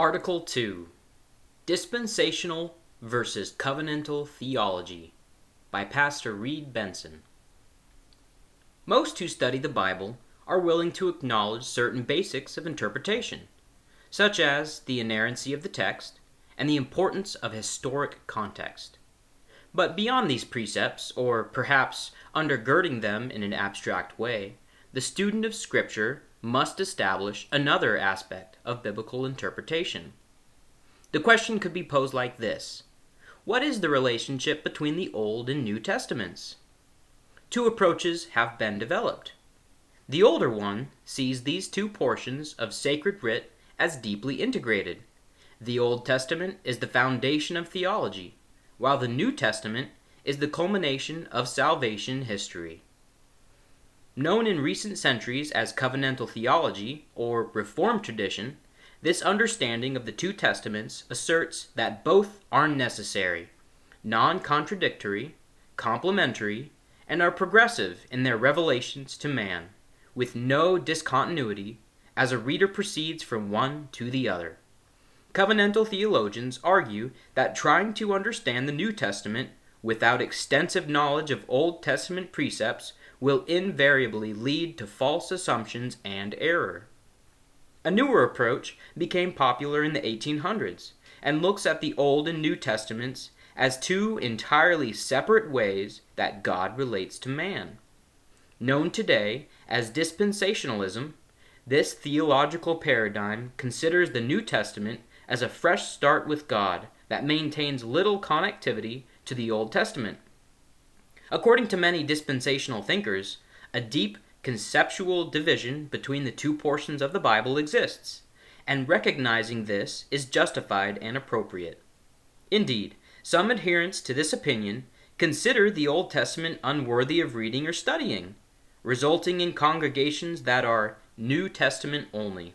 Article 2, Dispensational versus Covenantal Theology, by Pastor Reed Benson. Most who study the Bible are willing to acknowledge certain basics of interpretation, such as the inerrancy of the text and the importance of historic context. But beyond these precepts, or perhaps undergirding them in an abstract way, the student of Scripture must establish another aspect of biblical interpretation. The question could be posed like this: what is the relationship between the Old and New Testaments? Two approaches have been developed. The older one sees these two portions of sacred writ as deeply integrated. The Old Testament is the foundation of theology, while the New Testament is the culmination of salvation history. Known in recent centuries as Covenantal Theology, or Reformed Tradition, this understanding of the two testaments asserts that both are necessary, non-contradictory, complementary, and are progressive in their revelations to man, with no discontinuity as a reader proceeds from one to the other. Covenantal theologians argue that trying to understand the New Testament without extensive knowledge of Old Testament precepts will invariably lead to false assumptions and error. A newer approach became popular in the 1800s and looks at the Old and New Testaments as two entirely separate ways that God relates to man. Known today as dispensationalism, this theological paradigm considers the New Testament as a fresh start with God that maintains little connectivity to the Old Testament. According to many dispensational thinkers, a deep conceptual division between the two portions of the Bible exists, and recognizing this is justified and appropriate. Indeed, some adherents to this opinion consider the Old Testament unworthy of reading or studying, resulting in congregations that are New Testament only.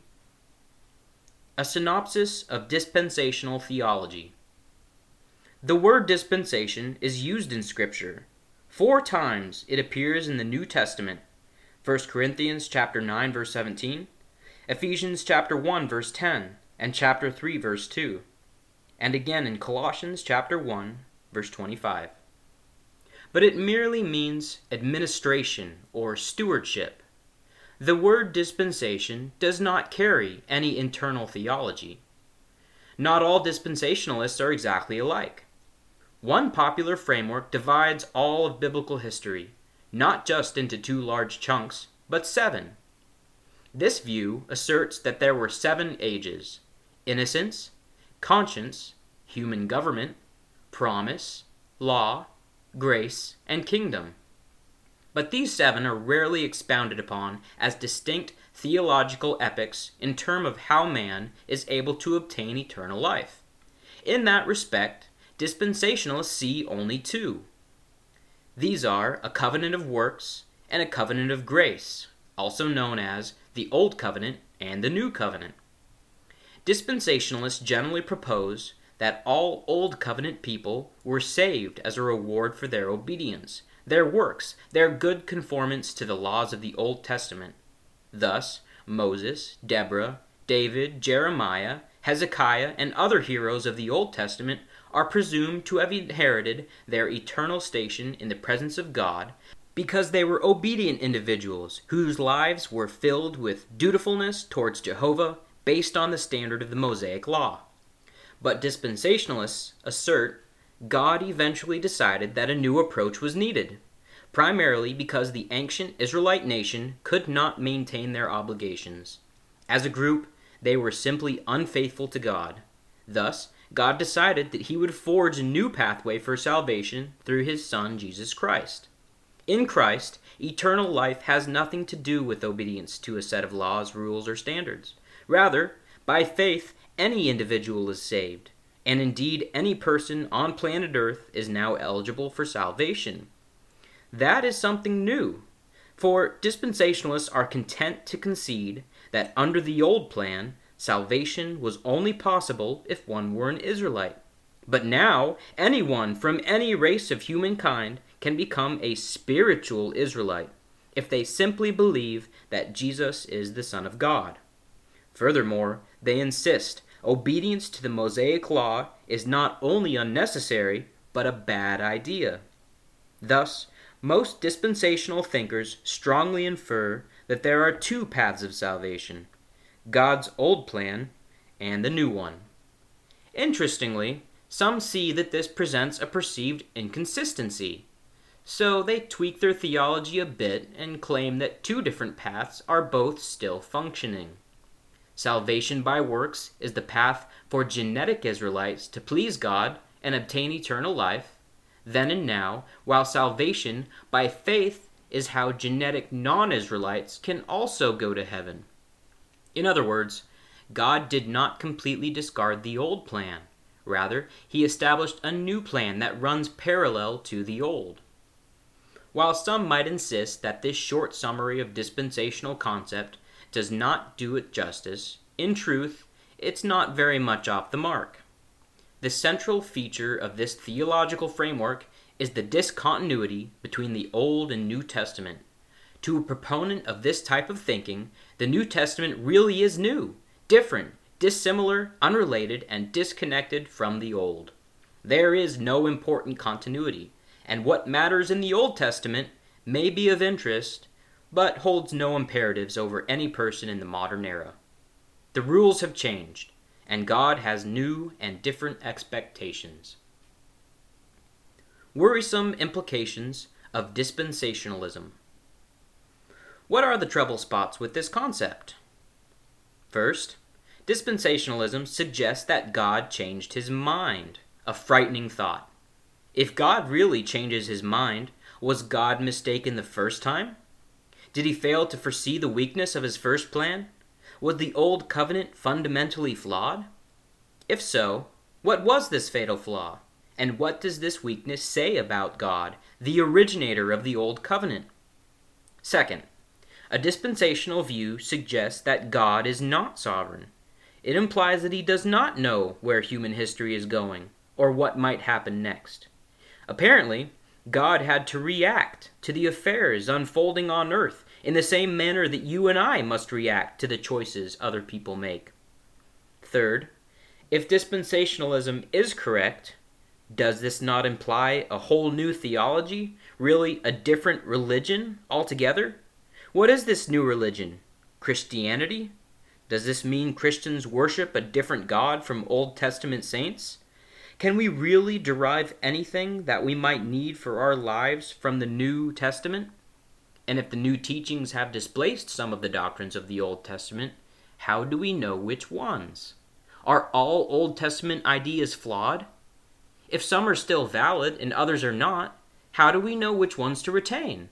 A synopsis of dispensational theology. The word dispensation is used in Scripture. 4 times it appears in the New Testestament. 1 Corinthians chapter 9 verse 17, Ephesians chapter 1 verse 10, and chapter 3 verse 2, and again in Colossians chapter 1 verse 25. But it merely means administration or stewardship. The word dispensation does not carry any internal theology. Not all dispensationalists are exactly alike. One popular framework divides all of biblical history, not just into 2 large chunks, but 7. This view asserts that there were 7 ages: innocence, conscience, human government, promise, law, grace, and kingdom. But these 7 are rarely expounded upon as distinct theological epochs in terms of how man is able to obtain eternal life. In that respect, dispensationalists see only 2. These are a covenant of works and a covenant of grace, also known as the Old Covenant and the New Covenant. Dispensationalists generally propose that all Old Covenant people were saved as a reward for their obedience, their works, their good conformance to the laws of the Old Testament. Thus, Moses, Deborah, David, Jeremiah, Hezekiah, and other heroes of the Old Testament are presumed to have inherited their eternal station in the presence of God because they were obedient individuals whose lives were filled with dutifulness towards Jehovah based on the standard of the Mosaic Law. But dispensationalists assert God eventually decided that a new approach was needed, primarily because the ancient Israelite nation could not maintain their obligations. As a group, they were simply unfaithful to God. Thus, God decided that he would forge a new pathway for salvation through his Son, Jesus Christ. In Christ, eternal life has nothing to do with obedience to a set of laws, rules, or standards. Rather, by faith, any individual is saved, and indeed any person on planet Earth is now eligible for salvation. That is something new, for dispensationalists are content to concede that under the old plan, salvation was only possible if one were an Israelite. But now, anyone from any race of humankind can become a spiritual Israelite if they simply believe that Jesus is the Son of God. Furthermore, they insist Obedience to the Mosaic Law is not only unnecessary, but a bad idea. Thus, most dispensational thinkers strongly infer that there are two paths of salvation, God's old plan and the new one. Interestingly, some see that this presents a perceived inconsistency, so they tweak their theology a bit and claim that two different paths are both still functioning. Salvation by works is the path for genetic Israelites to please God and obtain eternal life, then and now, while salvation by faith is how genetic non-Israelites can also go to heaven. In other words, God did not completely discard the old plan. Rather, he established a new plan that runs parallel to the old. While some might insist that this short summary of dispensational concept does not do it justice, in truth, it's not very much off the mark. The central feature of this theological framework is the discontinuity between the Old and New Testament. To a proponent of this type of thinking, the New Testament really is new, different, dissimilar, unrelated, and disconnected from the Old. There is no important continuity, and what matters in the Old Testament may be of interest, but holds no imperatives over any person in the modern era. The rules have changed, and God has new and different expectations. Worrisome implications of dispensationalism. What are the trouble spots with this concept? First, dispensationalism suggests that God changed his mind, a frightening thought. If God really changes his mind, was God mistaken the first time? Did he fail to foresee the weakness of his first plan? Was the old covenant fundamentally flawed? If so, what was this fatal flaw? And what does this weakness say about God, the originator of the old covenant? Second, a dispensational view suggests that God is not sovereign. It implies that he does not know where human history is going, or what might happen next. Apparently, God had to react to the affairs unfolding on earth in the same manner that you and I must react to the choices other people make. Third, if dispensationalism is correct, does this not imply a whole new theology, really a different religion altogether? What is this new religion? Christianity? Does this mean Christians worship a different God from Old Testament saints? Can we really derive anything that we might need for our lives from the New Testament? And if the new teachings have displaced some of the doctrines of the Old Testament, how do we know which ones? Are all Old Testament ideas flawed? If some are still valid and others are not, how do we know which ones to retain?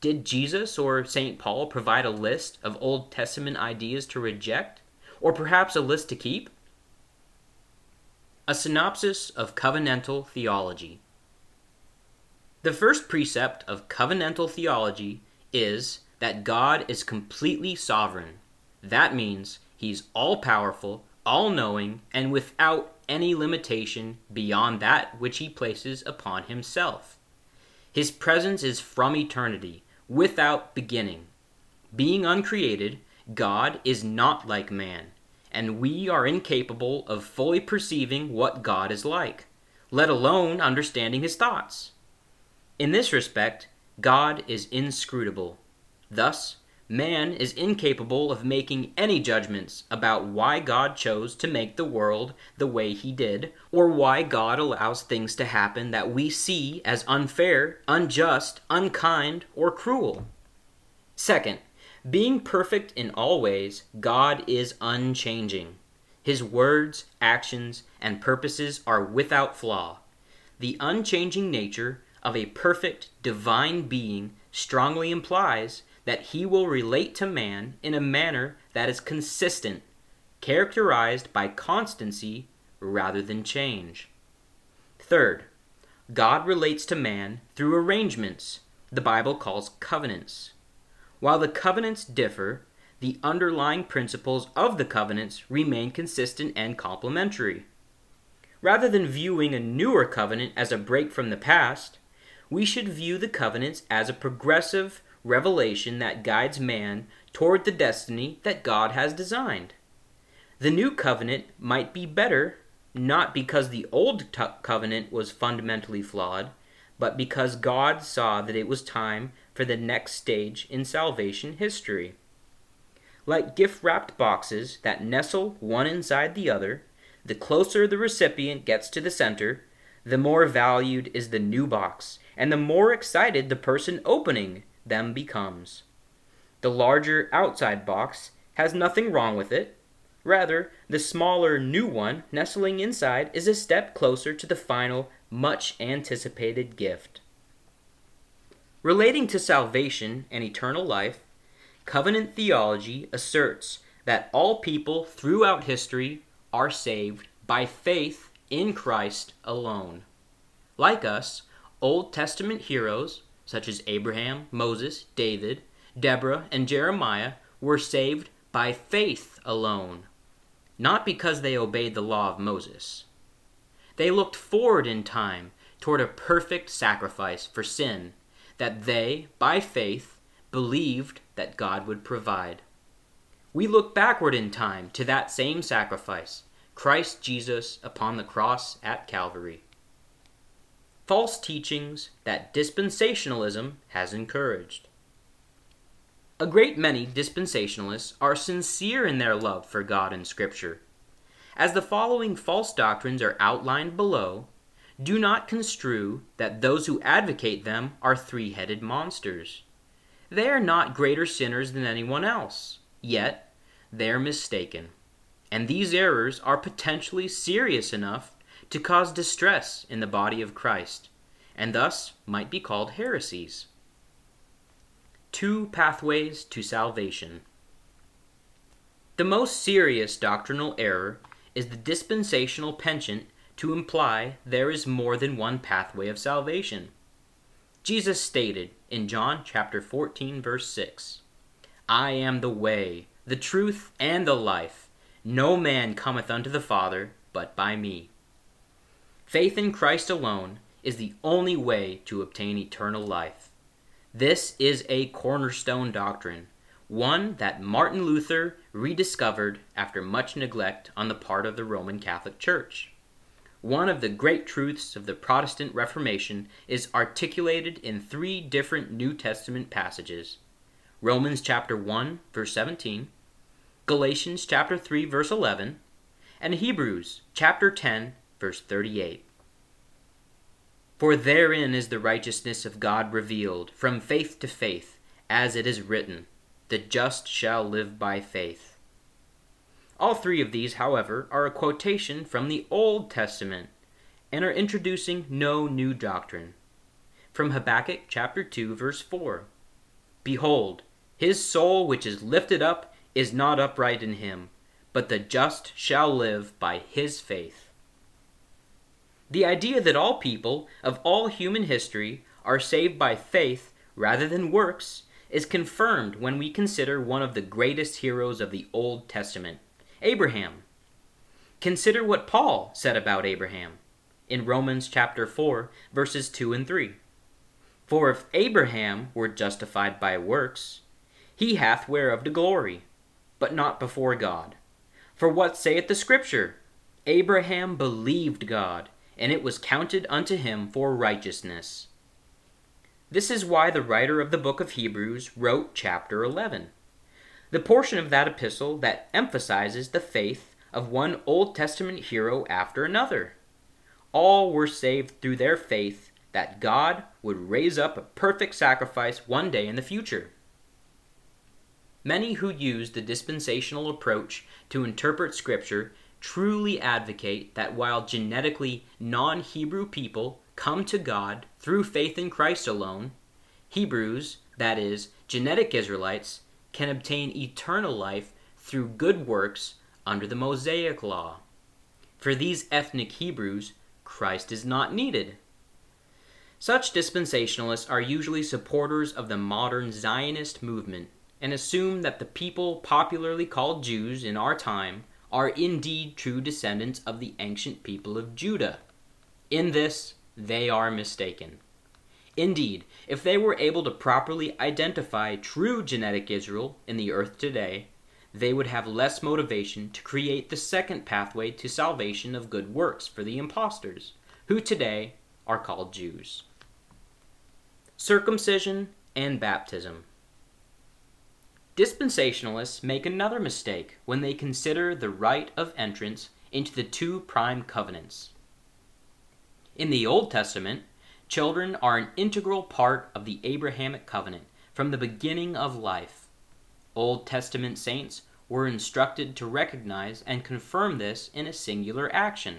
Did Jesus or St. Paul provide a list of Old Testament ideas to reject, or perhaps a list to keep? A synopsis of covenantal theology. The first precept of covenantal theology is that God is completely sovereign. That means he's all-powerful, all-knowing, and without any limitation beyond that which he places upon himself. His presence is from eternity, without beginning. Being uncreated, God is not like man, and we are incapable of fully perceiving what God is like, let alone understanding his thoughts. In this respect, God is inscrutable. Thus, man is incapable of making any judgments about why God chose to make the world the way he did, or why God allows things to happen that we see as unfair, unjust, unkind, or cruel. Second, being perfect in all ways, God is unchanging. His words, actions, and purposes are without flaw. The unchanging nature of a perfect divine being strongly implies that he will relate to man in a manner that is consistent, characterized by constancy rather than change. Third, God relates to man through arrangements the Bible calls covenants. While the covenants differ, the underlying principles of the covenants remain consistent and complementary. Rather than viewing a newer covenant as a break from the past, we should view the covenants as a progressive revelation that guides man toward the destiny that God has designed. The new covenant might be better, not because the old covenant was fundamentally flawed, but because God saw that it was time for the next stage in salvation history. Like gift-wrapped boxes that nestle one inside the other, the closer the recipient gets to the center, the more valued is the new box, and the more excited the person opening them becomes. The larger outside box has nothing wrong with it. Rather, the smaller new one nestling inside is a step closer to the final, much-anticipated gift. Relating to salvation and eternal life, covenant theology asserts that all people throughout history are saved by faith in Christ alone. Like us, Old Testament heroes, such as Abraham, Moses, David, Deborah, and Jeremiah, were saved by faith alone, not because they obeyed the law of Moses. They looked forward in time toward a perfect sacrifice for sin that they, by faith, believed that God would provide. We look backward in time to that same sacrifice, Christ Jesus upon the cross at Calvary. False teachings that dispensationalism has encouraged. A great many dispensationalists are sincere in their love for God and Scripture. As the following false doctrines are outlined below, do not construe that those who advocate them are three-headed monsters. They are not greater sinners than anyone else, yet they are mistaken. And these errors are potentially serious enough to cause distress in the body of Christ, and thus might be called heresies. Two pathways to salvation. The most serious doctrinal error is the dispensational penchant to imply there is more than one pathway of salvation. Jesus stated in John chapter 14, verse 6, "I am the way, the truth, and the life. No man cometh unto the Father but by me." Faith in Christ alone is the only way to obtain eternal life. This is a cornerstone doctrine, one that Martin Luther rediscovered after much neglect on the part of the Roman Catholic Church. One of the great truths of the Protestant Reformation is articulated in three different New Testament passages: Romans chapter 1, verse 17, Galatians chapter 3, verse 11, and Hebrews chapter 10, verse 38. "For therein is the righteousness of God revealed from faith to faith, as it is written, the just shall live by faith." All three of these, however, are a quotation from the Old Testament and are introducing no new doctrine. From Habakkuk chapter 2, verse 4, "Behold, his soul which is lifted up is not upright in him, but the just shall live by his faith." The idea that all people of all human history are saved by faith rather than works is confirmed when we consider one of the greatest heroes of the Old Testament, Abraham. Consider what Paul said about Abraham in Romans chapter 4, verses 2 and 3. "For if Abraham were justified by works, he hath whereof to glory, but not before God. For what saith the Scripture? Abraham believed God, and it was counted unto him for righteousness." This is why the writer of the book of Hebrews wrote chapter 11, the portion of that epistle that emphasizes the faith of one Old Testament hero after another. All were saved through their faith that God would raise up a perfect sacrifice one day in the future. Many who use the dispensational approach to interpret Scripture truly advocate that while genetically non-Hebrew people come to God through faith in Christ alone, Hebrews, that is, genetic Israelites, can obtain eternal life through good works under the Mosaic Law. For these ethnic Hebrews, Christ is not needed. Such dispensationalists are usually supporters of the modern Zionist movement and assume that the people popularly called Jews in our time are indeed true descendants of the ancient people of Judah. In this, they are mistaken. Indeed, if they were able to properly identify true genetic Israel in the earth today, they would have less motivation to create the second pathway to salvation of good works for the impostors, who today are called Jews. Circumcision and baptism. Dispensationalists make another mistake when they consider the right of entrance into the two prime covenants. In the Old Testament, children are an integral part of the Abrahamic covenant from the beginning of life. Old Testament saints were instructed to recognize and confirm this in a singular action,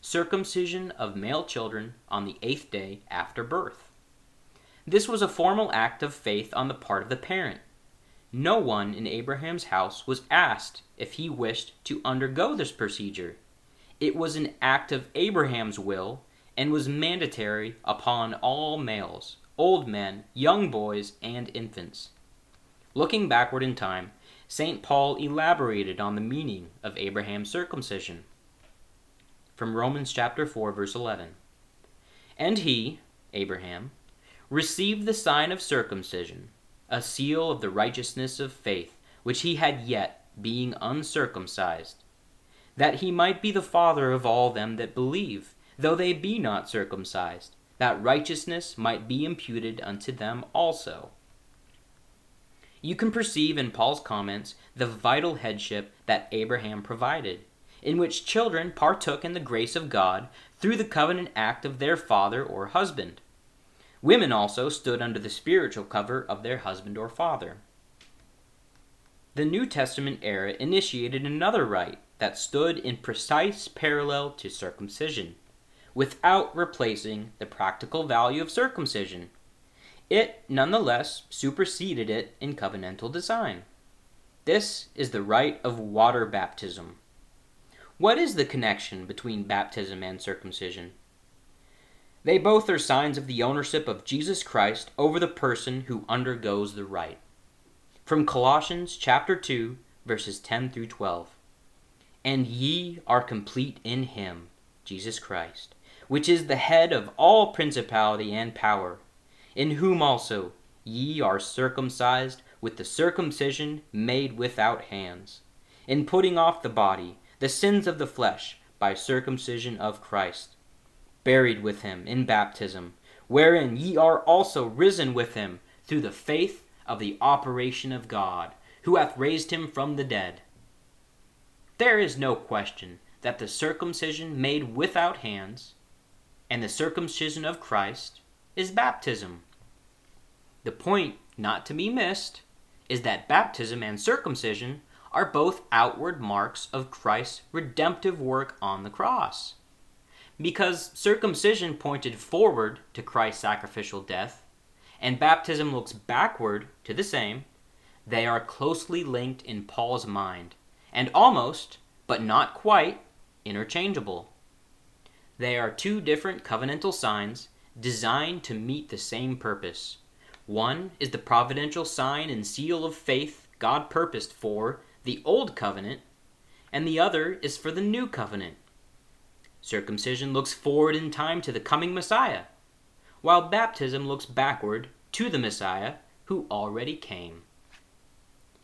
circumcision of male children on the 8th day after birth. This was a formal act of faith on the part of the parent. No one in Abraham's house was asked if he wished to undergo this procedure. It was an act of Abraham's will and was mandatory upon all males, old men, young boys, and infants. Looking backward in time, St. Paul elaborated on the meaning of Abraham's circumcision. From Romans chapter 4, verse 11. And he, Abraham, received the sign of circumcision, a seal of the righteousness of faith, which he had yet, being uncircumcised, that he might be the father of all them that believe, though they be not circumcised, that righteousness might be imputed unto them also. You can perceive in Paul's comments the vital headship that Abraham provided, in which children partook in the grace of God through the covenant act of their father or husband. Women also stood under the spiritual cover of their husband or father. The New Testament era initiated another rite that stood in precise parallel to circumcision, without replacing the practical value of circumcision. It, nonetheless, superseded it in covenantal design. This is the rite of water baptism. What is the connection between baptism and circumcision? They both are signs of the ownership of Jesus Christ over the person who undergoes the rite. From Colossians chapter 2, verses 10 through 12. And ye are complete in him, Jesus Christ, which is the head of all principality and power, in whom also ye are circumcised with the circumcision made without hands, in putting off the body, the sins of the flesh, by circumcision of Christ, buried with him in baptism, wherein ye are also risen with him through the faith of the operation of God, who hath raised him from the dead. There is no question that the circumcision made without hands and the circumcision of Christ is baptism. The point not to be missed is that baptism and circumcision are both outward marks of Christ's redemptive work on the cross. Because circumcision pointed forward to Christ's sacrificial death, and baptism looks backward to the same, they are closely linked in Paul's mind, and almost, but not quite, interchangeable. They are two different covenantal signs designed to meet the same purpose. One is the providential sign and seal of faith God purposed for the Old Covenant, and the other is for the New Covenant. Circumcision looks forward in time to the coming Messiah, while baptism looks backward to the Messiah who already came.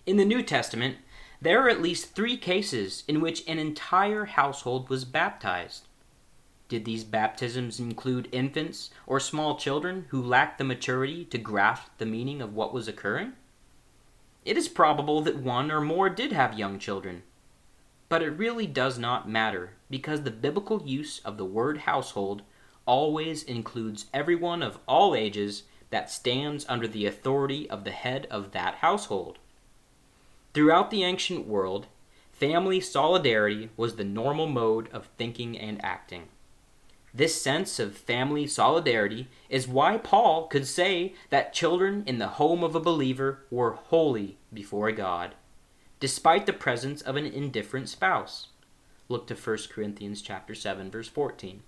In the New Testament, there are at least three cases in which an entire household was baptized. Did these baptisms include infants or small children who lacked the maturity to grasp the meaning of what was occurring? It is probable that one or more did have young children. But it really does not matter, because the biblical use of the word household always includes everyone of all ages that stands under the authority of the head of that household. Throughout the ancient world, family solidarity was the normal mode of thinking and acting. This sense of family solidarity is why Paul could say that children in the home of a believer were holy before God, despite the presence of an indifferent spouse. Look to 1 Corinthians chapter 7, verse 14.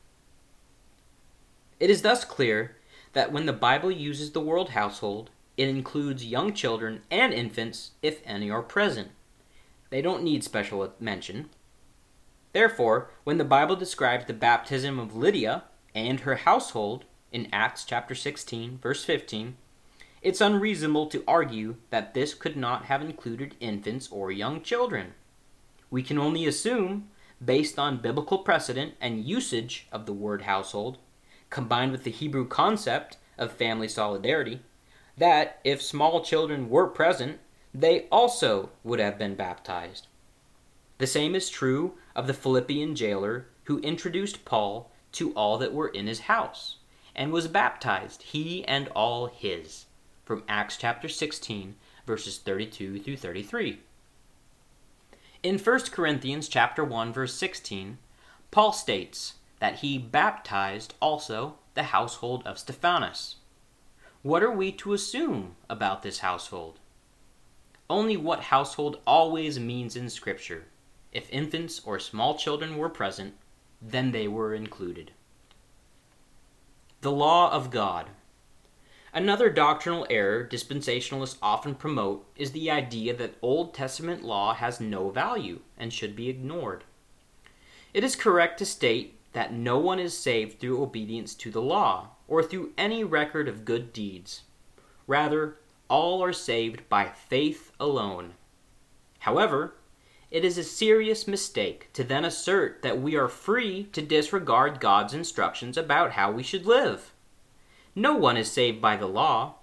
It is thus clear that when the Bible uses the word household, it includes young children and infants, if any are present. They don't need special mention. Therefore, when the Bible describes the baptism of Lydia and her household in Acts chapter 16, verse 15, it's unreasonable to argue that this could not have included infants or young children. We can only assume, based on biblical precedent and usage of the word household, combined with the Hebrew concept of family solidarity, that if small children were present, they also would have been baptized. The same is true of the Philippian jailer who introduced Paul to all that were in his house, and was baptized, he and all his, from Acts chapter 16, verses 32 through 33. In 1 Corinthians chapter 1, verse 16, Paul states that he baptized also the household of Stephanas. What are we to assume about this household? Only what household always means in Scripture. If infants or small children were present, then they were included. The law of God. Another doctrinal error dispensationalists often promote is the idea that Old Testament law has no value and should be ignored. It is correct to state that no one is saved through obedience to the law or through any record of good deeds. Rather, all are saved by faith alone. However, it is a serious mistake to then assert that we are free to disregard God's instructions about how we should live. No one is saved by the law,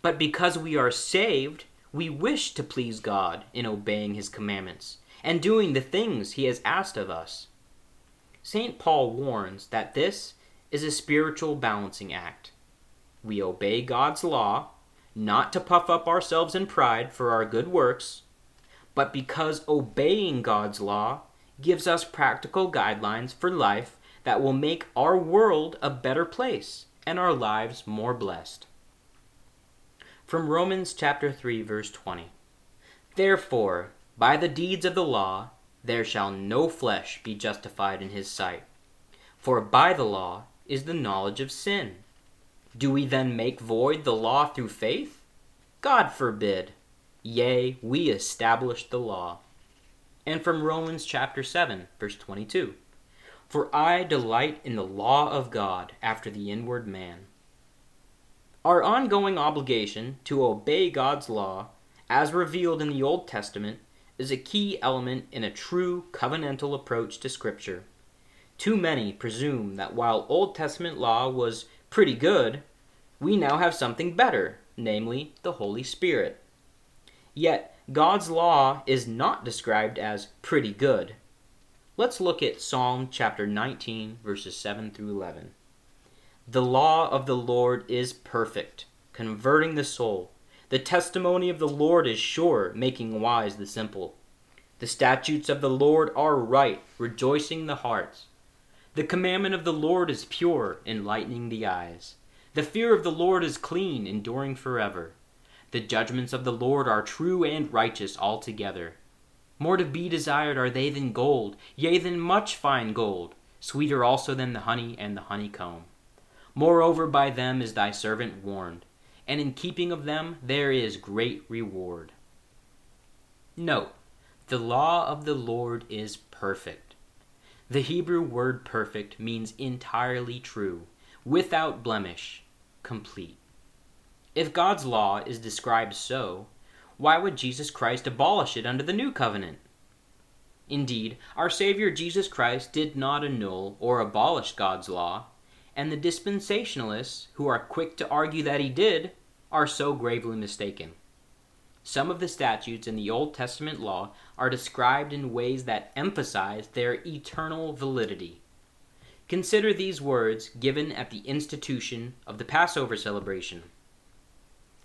but because we are saved, we wish to please God in obeying His commandments and doing the things He has asked of us. St. Paul warns that this is a spiritual balancing act. We obey God's law, not to puff up ourselves in pride for our good works, but because obeying God's law gives us practical guidelines for life that will make our world a better place and our lives more blessed. From Romans chapter 3, verse 20. Therefore, by the deeds of the law, there shall no flesh be justified in his sight, for by the law is the knowledge of sin. Do we then make void the law through faith? God forbid. Yea, we established the law. And from Romans chapter 7, verse 22. For I delight in the law of God after the inward man. Our ongoing obligation to obey God's law, as revealed in the Old Testament, is a key element in a true covenantal approach to Scripture. Too many presume that while Old Testament law was pretty good, we now have something better, namely the Holy Spirit. Yet, God's law is not described as pretty good. Let's look at Psalm chapter 19, verses 7 through 11. The law of the Lord is perfect, converting the soul. The testimony of the Lord is sure, making wise the simple. The statutes of the Lord are right, rejoicing the hearts. The commandment of the Lord is pure, enlightening the eyes. The fear of the Lord is clean, enduring forever. The judgments of the Lord are true and righteous altogether. More to be desired are they than gold, yea, than much fine gold, sweeter also than the honey and the honeycomb. Moreover, by them is thy servant warned, and in keeping of them there is great reward. Note, the law of the Lord is perfect. The Hebrew word perfect means entirely true, without blemish, complete. If God's law is described so, why would Jesus Christ abolish it under the new covenant? Indeed, our Savior Jesus Christ did not annul or abolish God's law, and the dispensationalists, who are quick to argue that he did, are so gravely mistaken. Some of the statutes in the Old Testament law are described in ways that emphasize their eternal validity. Consider these words given at the institution of the Passover celebration.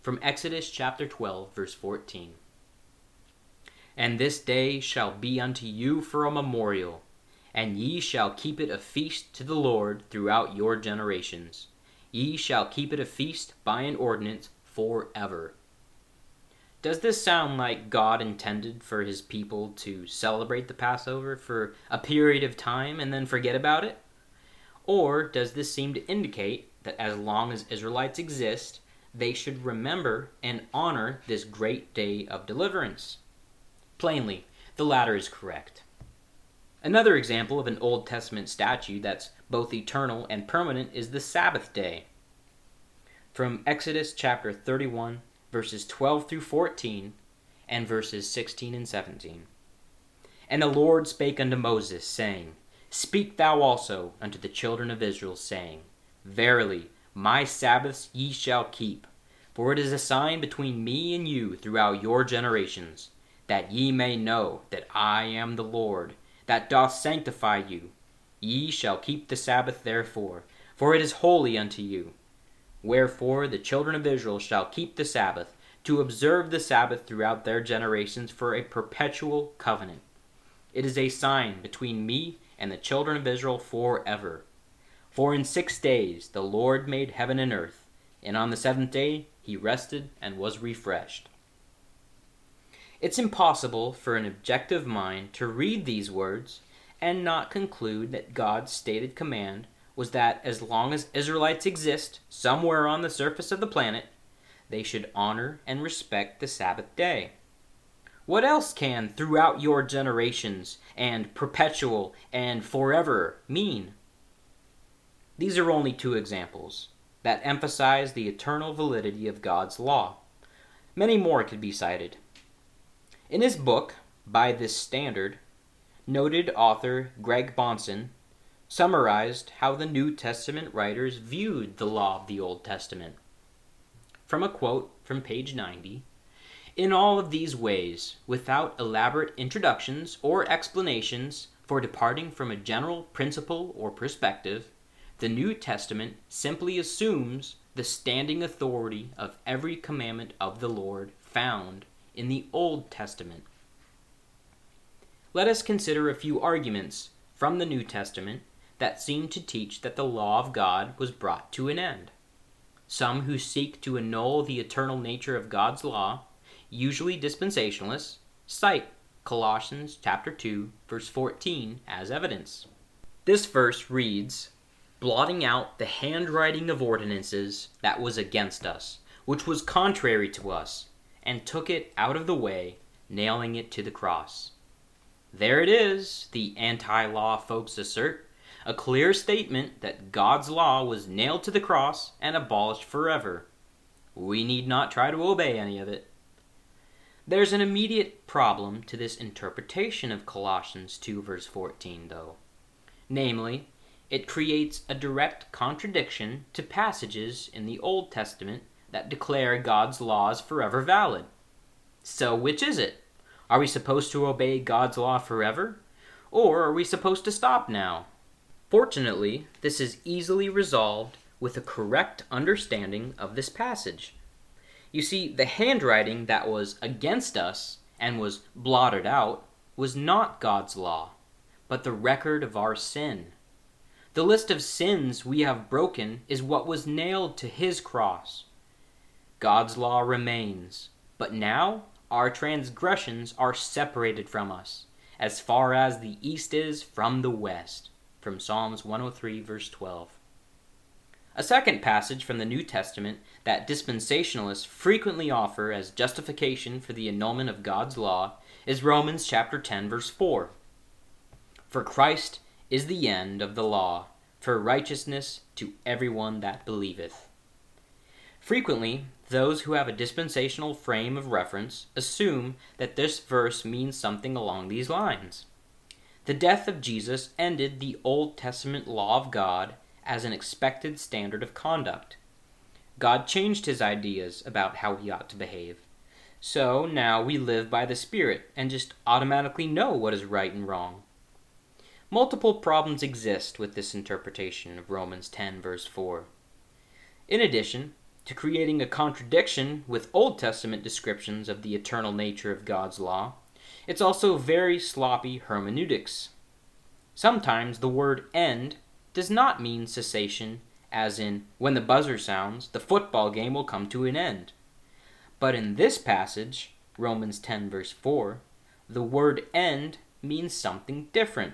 From Exodus chapter 12, verse 14. And this day shall be unto you for a memorial, and ye shall keep it a feast to the Lord throughout your generations. Ye shall keep it a feast by an ordinance forever. Does this sound like God intended for his people to celebrate the Passover for a period of time and then forget about it? Or does this seem to indicate that as long as Israelites exist, they should remember and honor this great day of deliverance? Plainly, the latter is correct. Another example of an Old Testament statute that's both eternal and permanent is the Sabbath day. from Exodus chapter 31, verses 12 through 14, and verses 16 and 17. And the Lord spake unto Moses, saying, Speak thou also unto the children of Israel, saying, Verily, my Sabbaths ye shall keep, for it is a sign between me and you throughout your generations, that ye may know that I am the Lord, that doth sanctify you. Ye shall keep the Sabbath therefore, for it is holy unto you. Wherefore the children of Israel shall keep the Sabbath, to observe the Sabbath throughout their generations for a perpetual covenant. It is a sign between me and the children of Israel forever. For in 6 days the Lord made heaven and earth, and on the seventh day he rested and was refreshed. It's impossible for an objective mind to read these words and not conclude that God's stated command was that as long as Israelites exist somewhere on the surface of the planet, they should honor and respect the Sabbath day. What else can throughout your generations and perpetual and forever mean? These are only two examples that emphasize the eternal validity of God's law. Many more could be cited. In his book, By This Standard, noted author Greg Bahnsen summarized how the New Testament writers viewed the law of the Old Testament. From a quote from page 90, "In all of these ways, without elaborate introductions or explanations for departing from a general principle or perspective, the New Testament simply assumes the standing authority of every commandment of the Lord found in the Old Testament." Let us consider a few arguments from the New Testament that seem to teach that the law of God was brought to an end. Some who seek to annul the eternal nature of God's law, usually dispensationalists, cite Colossians chapter 2, verse 14 as evidence. This verse reads, "Blotting out the handwriting of ordinances that was against us, which was contrary to us, and took it out of the way, nailing it to the cross." There it is, the anti-law folks assert, a clear statement that God's law was nailed to the cross and abolished forever. We need not try to obey any of it. There's an immediate problem to this interpretation of Colossians 2 verse 14, though. Namely, it creates a direct contradiction to passages in the Old Testament that declare God's laws forever valid. So which is it? Are we supposed to obey God's law forever? Or are we supposed to stop now? Fortunately, this is easily resolved with a correct understanding of this passage. You see, the handwriting that was against us and was blotted out was not God's law, but the record of our sin. The list of sins we have broken is what was nailed to his cross. God's law remains, but now our transgressions are separated from us, as far as the east is from the west, from Psalms 103, verse 12. A second passage from the New Testament that dispensationalists frequently offer as justification for the annulment of God's law is Romans chapter 10, verse 4. "For Christ is the end of the law, for righteousness to everyone that believeth." Frequently, those who have a dispensational frame of reference assume that this verse means something along these lines. The death of Jesus ended the Old Testament law of God as an expected standard of conduct. God changed his ideas about how he ought to behave. So now we live by the Spirit and just automatically know what is right and wrong. Multiple problems exist with this interpretation of Romans 10 verse 4. In addition to creating a contradiction with Old Testament descriptions of the eternal nature of God's law, it's also very sloppy hermeneutics. Sometimes the word end does not mean cessation, as in, when the buzzer sounds, the football game will come to an end. But in this passage, Romans 10 verse 4, the word end means something different.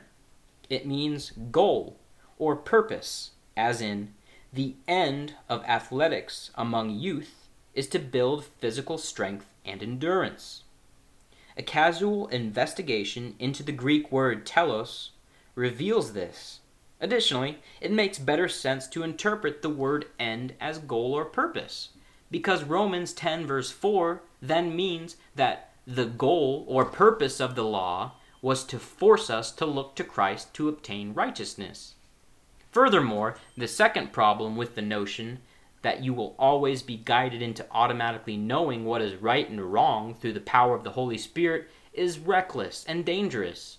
It means goal or purpose, as in, the end of athletics among youth is to build physical strength and endurance. A casual investigation into the Greek word telos reveals this, Additionally, it makes better sense to interpret the word end as goal or purpose, because Romans 10 verse 4 then means that the goal or purpose of the law was to force us to look to Christ to obtain righteousness. Furthermore, the second problem with the notion that you will always be guided into automatically knowing what is right and wrong through the power of the Holy Spirit is reckless and dangerous.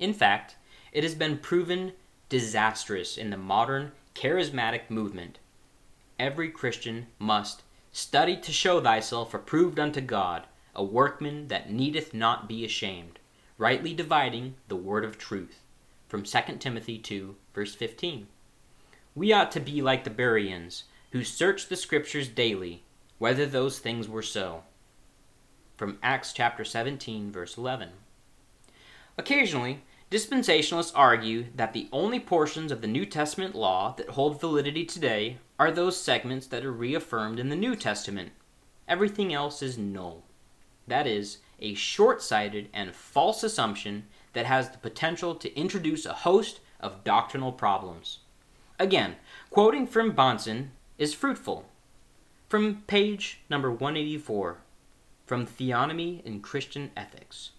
In fact, it has been proven disastrous in the modern charismatic movement. Every Christian must study to show thyself approved unto God, a workman that needeth not be ashamed, rightly dividing the word of truth. From 2 Timothy 2, verse 15. We ought to be like the Bereans, who searched the Scriptures daily, whether those things were so. From Acts chapter 17, verse 11. Occasionally, dispensationalists argue that the only portions of the New Testament law that hold validity today are those segments that are reaffirmed in the New Testament. Everything else is null. That is, a short-sighted and false assumption that has the potential to introduce a host of doctrinal problems. Again, quoting from Bahnsen is fruitful. From page number 184, from Theonomy in Christian Ethics.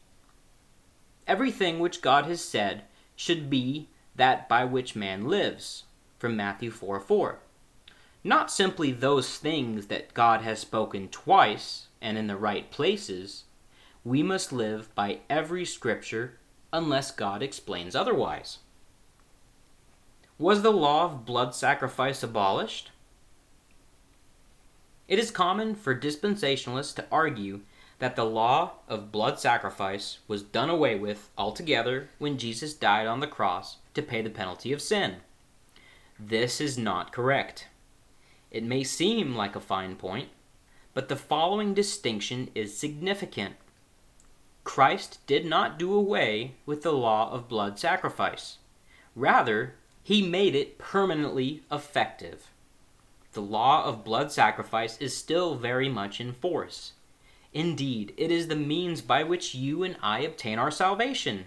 Everything which God has said should be that by which man lives, from Matthew 4:4. Not simply those things that God has spoken twice and in the right places. We must live by every scripture unless God explains otherwise. Was the law of blood sacrifice abolished? It is common for dispensationalists to argue that the law of blood sacrifice was done away with altogether when Jesus died on the cross to pay the penalty of sin. This is not correct. It may seem like a fine point, but the following distinction is significant. Christ did not do away with the law of blood sacrifice. Rather, he made it permanently effective. The law of blood sacrifice is still very much in force. Indeed, it is the means by which you and I obtain our salvation.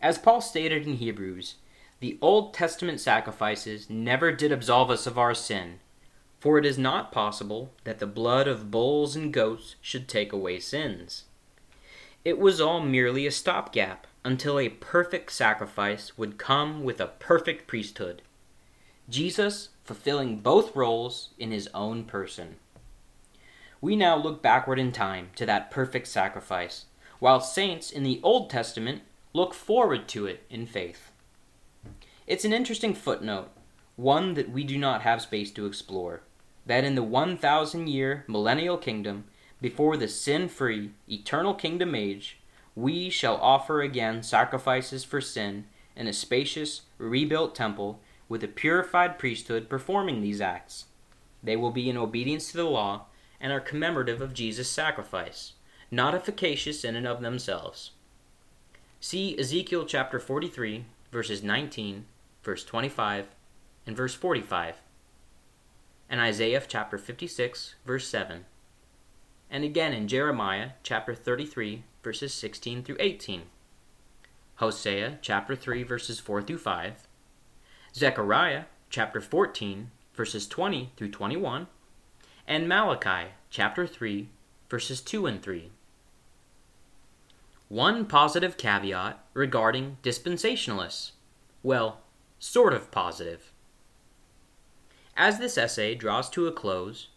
As Paul stated in Hebrews, the Old Testament sacrifices never did absolve us of our sin, for it is not possible that the blood of bulls and goats should take away sins. It was all merely a stopgap until a perfect sacrifice would come with a perfect priesthood, Jesus fulfilling both roles in his own person. We now look backward in time to that perfect sacrifice, while saints in the Old Testament look forward to it in faith. It's an interesting footnote, one that we do not have space to explore, that in the 1,000-year millennial kingdom, before the sin-free, eternal kingdom age, we shall offer again sacrifices for sin in a spacious, rebuilt temple with a purified priesthood performing these acts. They will be in obedience to the law and are commemorative of Jesus' sacrifice, not efficacious in and of themselves. See Ezekiel chapter 43, verses 19, verse 25, and verse 45, and Isaiah chapter 56, verse 7, and again in Jeremiah chapter 33, verses 16 through 18, Hosea chapter 3, verses 4 through 5, Zechariah chapter 14, verses 20 through 21, and Malachi chapter 3, verses 2 and 3. One positive caveat regarding dispensationalists. Well, sort of positive. As this essay draws to a close,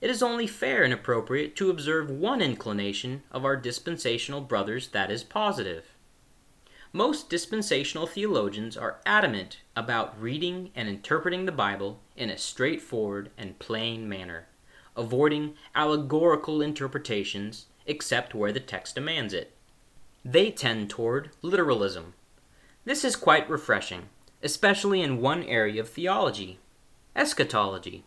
it is only fair and appropriate to observe one inclination of our dispensational brothers that is positive. Most dispensational theologians are adamant about reading and interpreting the Bible in a straightforward and plain manner, avoiding allegorical interpretations except where the text demands it. They tend toward literalism. This is quite refreshing, especially in one area of theology, eschatology.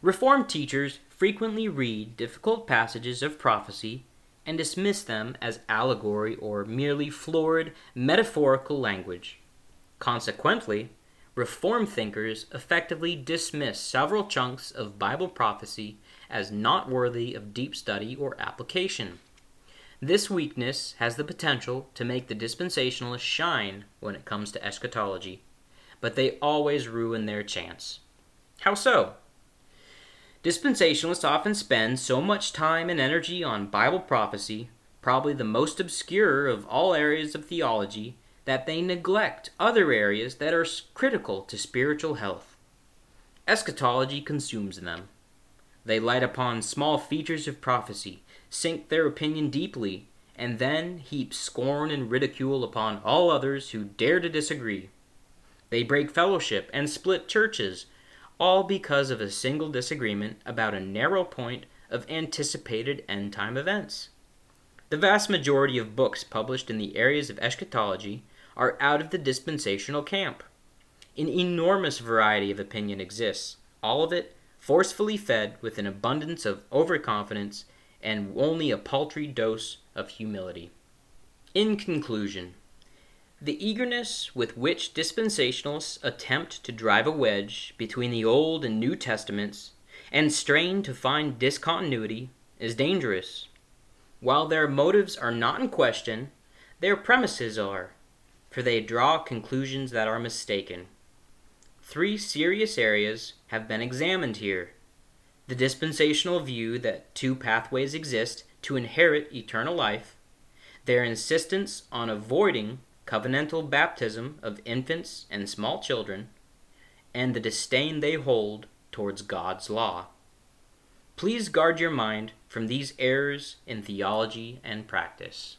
Reformed teachers frequently read difficult passages of prophecy and dismiss them as allegory or merely florid, metaphorical language. Consequently, Reformed thinkers effectively dismiss several chunks of Bible prophecy as not worthy of deep study or application. This weakness has the potential to make the dispensationalist shine when it comes to eschatology. but they always ruin their chance. How so? Dispensationalists often spend so much time and energy on Bible prophecy, probably the most obscure of all areas of theology, that they neglect other areas that are critical to spiritual health. Eschatology consumes them. They light upon small features of prophecy, sink their opinion deeply, and then heap scorn and ridicule upon all others who dare to disagree. They break fellowship and split churches, all because of a single disagreement about a narrow point of anticipated end-time events. The vast majority of books published in the areas of eschatology are out of the dispensational camp. An enormous variety of opinion exists, all of it forcefully fed with an abundance of overconfidence and only a paltry dose of humility. In conclusion, the eagerness with which dispensationalists attempt to drive a wedge between the Old and New Testaments and strain to find discontinuity is dangerous. While their motives are not in question, their premises are, for they draw conclusions that are mistaken. Three serious areas have been examined here: the dispensational view that two pathways exist to inherit eternal life, their insistence on avoiding covenantal baptism of infants and small children, and the disdain they hold towards God's law. Please guard your mind from these errors in theology and practice.